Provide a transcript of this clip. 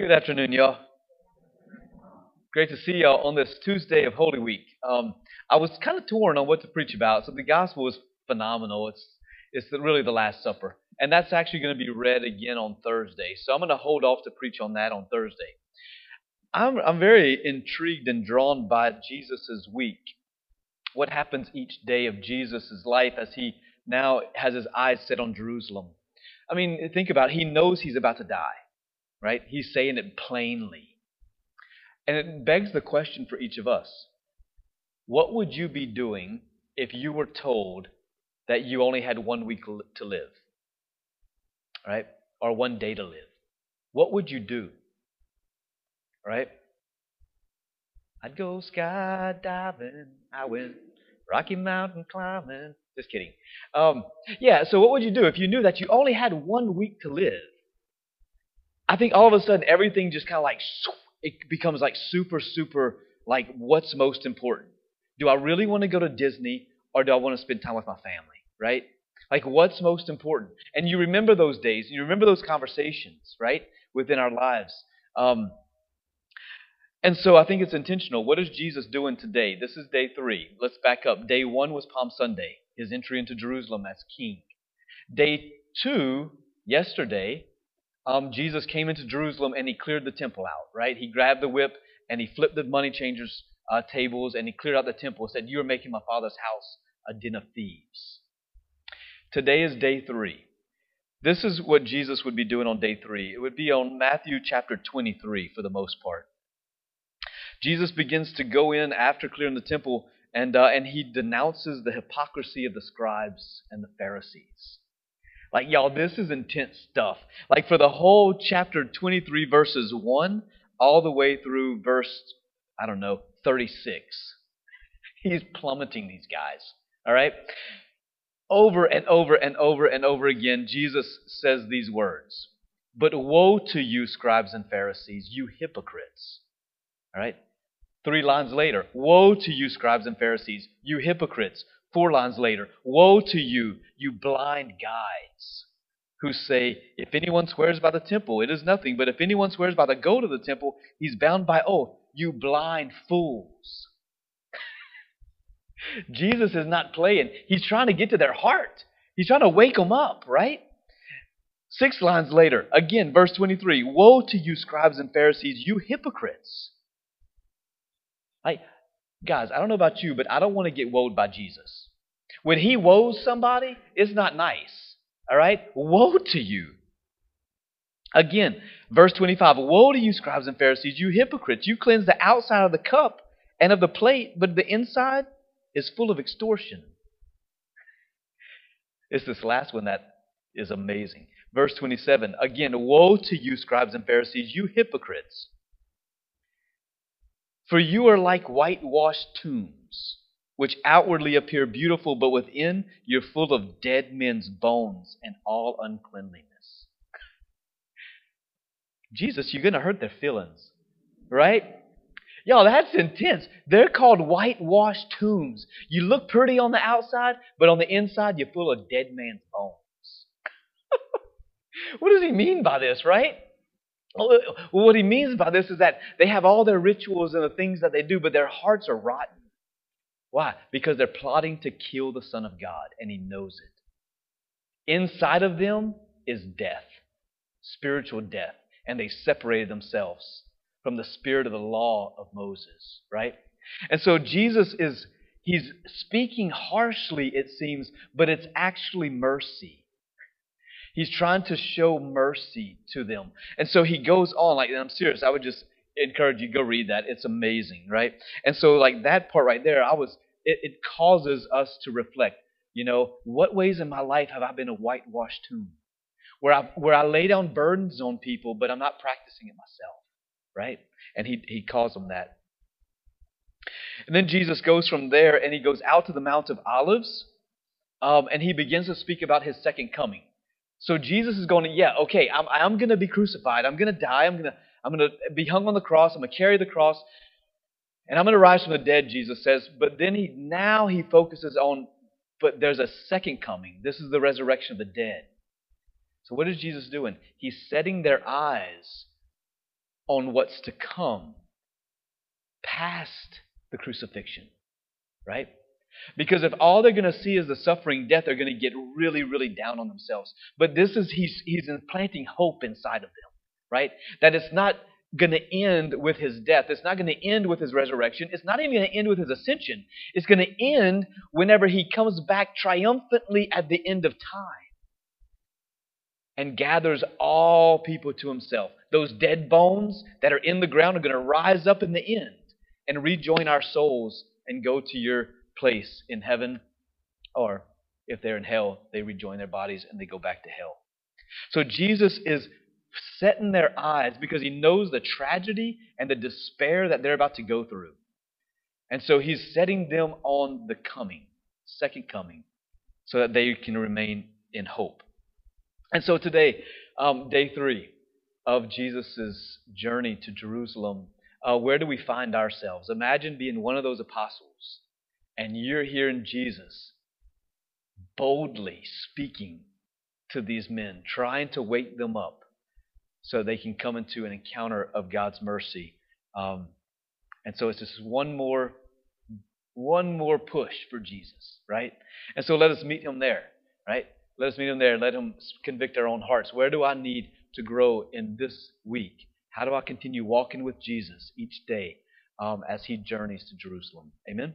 Good afternoon, y'all. Great to see y'all on this Tuesday of Holy Week. I was kind of torn on what to preach about. So the gospel is phenomenal. It's really the Last Supper. And that's actually going to be read again on Thursday. So I'm going to hold off to preach on that on Thursday. I'm very intrigued and drawn by Jesus' week. What happens each day of Jesus' life as he now has his eyes set on Jerusalem. I mean, think about it. He knows he's about to die. Right? He's saying it plainly. And it begs the question for each of us. What would you be doing if you were told that you only had 1 week to live? Right? Or 1 day to live? What would you do? Right? I'd go skydiving. I went Rocky Mountain climbing. Just kidding. So what would you do if you knew that you only had 1 week to live? I think all of a sudden everything just kind of like, it becomes like super, like what's most important? Do I really want to go to Disney or do I want to spend time with my family, right? Like what's most important? And you remember those days, you remember those conversations, right, within our lives. And so I think it's intentional. What is Jesus doing today? This is day 3. Let's back up. Day 1 was Palm Sunday, his entry into Jerusalem as king. Day 2, yesterday, Jesus came into Jerusalem and he cleared the temple out, right? He grabbed the whip and he flipped the money changers' tables and he cleared out the temple and said, "You are making my Father's house a den of thieves." Today is day 3. This is what Jesus would be doing on day 3. It would be on Matthew chapter 23 for the most part. Jesus begins to go in after clearing the temple and he denounces the hypocrisy of the scribes and the Pharisees. Like, y'all, this is intense stuff. Like, for the whole chapter 23, verses 1, all the way through verse, 36. He's plummeting these guys, all right? Over and over and over and over again, Jesus says these words. "But woe to you, scribes and Pharisees, you hypocrites." All right? 3 lines later, "Woe to you, scribes and Pharisees, you hypocrites." 4 lines later, "Woe to you, you blind guides, who say, if anyone swears by the temple, it is nothing. But if anyone swears by the gold of the temple, he's bound by oath. You blind fools." Jesus is not playing. He's trying to get to their heart. He's trying to wake them up, right? 6 lines later, again, verse 23, "Woe to you, scribes and Pharisees, you hypocrites." Guys, I don't know about you, but I don't want to get woed by Jesus. When he woes somebody, it's not nice. All right? Woe to you. Again, verse 25, "Woe to you, scribes and Pharisees, you hypocrites. You cleanse the outside of the cup and of the plate, but the inside is full of extortion." It's this last one that is amazing. Verse 27, again, "Woe to you, scribes and Pharisees, you hypocrites. For you are like whitewashed tombs, which outwardly appear beautiful, but within you're full of dead men's bones and all uncleanliness." Jesus, you're going to hurt their feelings, right? Y'all, that's intense. They're called whitewashed tombs. You look pretty on the outside, but on the inside you're full of dead man's bones. What does he mean by this, right? What he means by this is that they have all their rituals and the things that they do, but their hearts are rotten. Why? Because they're plotting to kill the Son of God, and he knows it. Inside of them is death, spiritual death, and they separated themselves from the spirit of the law of Moses, right? And so Jesus he's speaking harshly, it seems, but it's actually mercy. He's trying to show mercy to them. And so he goes on, like, and I'm serious, I would just encourage you to go read that. It's amazing, right? And so, like, that part right there, it causes us to reflect, what ways in my life have I been a whitewashed tomb? Where I lay down burdens on people, but I'm not practicing it myself, right? And he calls them that. And then Jesus goes from there, and he goes out to the Mount of Olives, and he begins to speak about his second coming. So Jesus is going, I'm going to be crucified. I'm going to die. I'm going to be hung on the cross. I'm going to carry the cross. And I'm going to rise from the dead, Jesus says. But then he focuses on, but there's a second coming. This is the resurrection of the dead. So what is Jesus doing? He's setting their eyes on what's to come past the crucifixion, right? Because if all they're going to see is the suffering death, they're going to get really, really down on themselves. But this is, he's implanting hope inside of them, right? That it's not going to end with his death. It's not going to end with his resurrection. It's not even going to end with his ascension. It's going to end whenever he comes back triumphantly at the end of time and gathers all people to himself. Those dead bones that are in the ground are going to rise up in the end and rejoin our souls and go to your place in heaven, or if they're in hell, they rejoin their bodies and they go back to hell. So Jesus is setting their eyes because he knows the tragedy and the despair that they're about to go through. And so he's setting them on the coming, second coming, so that they can remain in hope. And so today, day 3 of Jesus's journey to Jerusalem, where do we find ourselves? Imagine being one of those apostles and you're hearing Jesus boldly speaking to these men, trying to wake them up so they can come into an encounter of God's mercy. And so it's just one more push for Jesus, right? And so let us meet him there, right? Let us meet him there. Let him convict our own hearts. Where do I need to grow in this week? How do I continue walking with Jesus each day as he journeys to Jerusalem? Amen?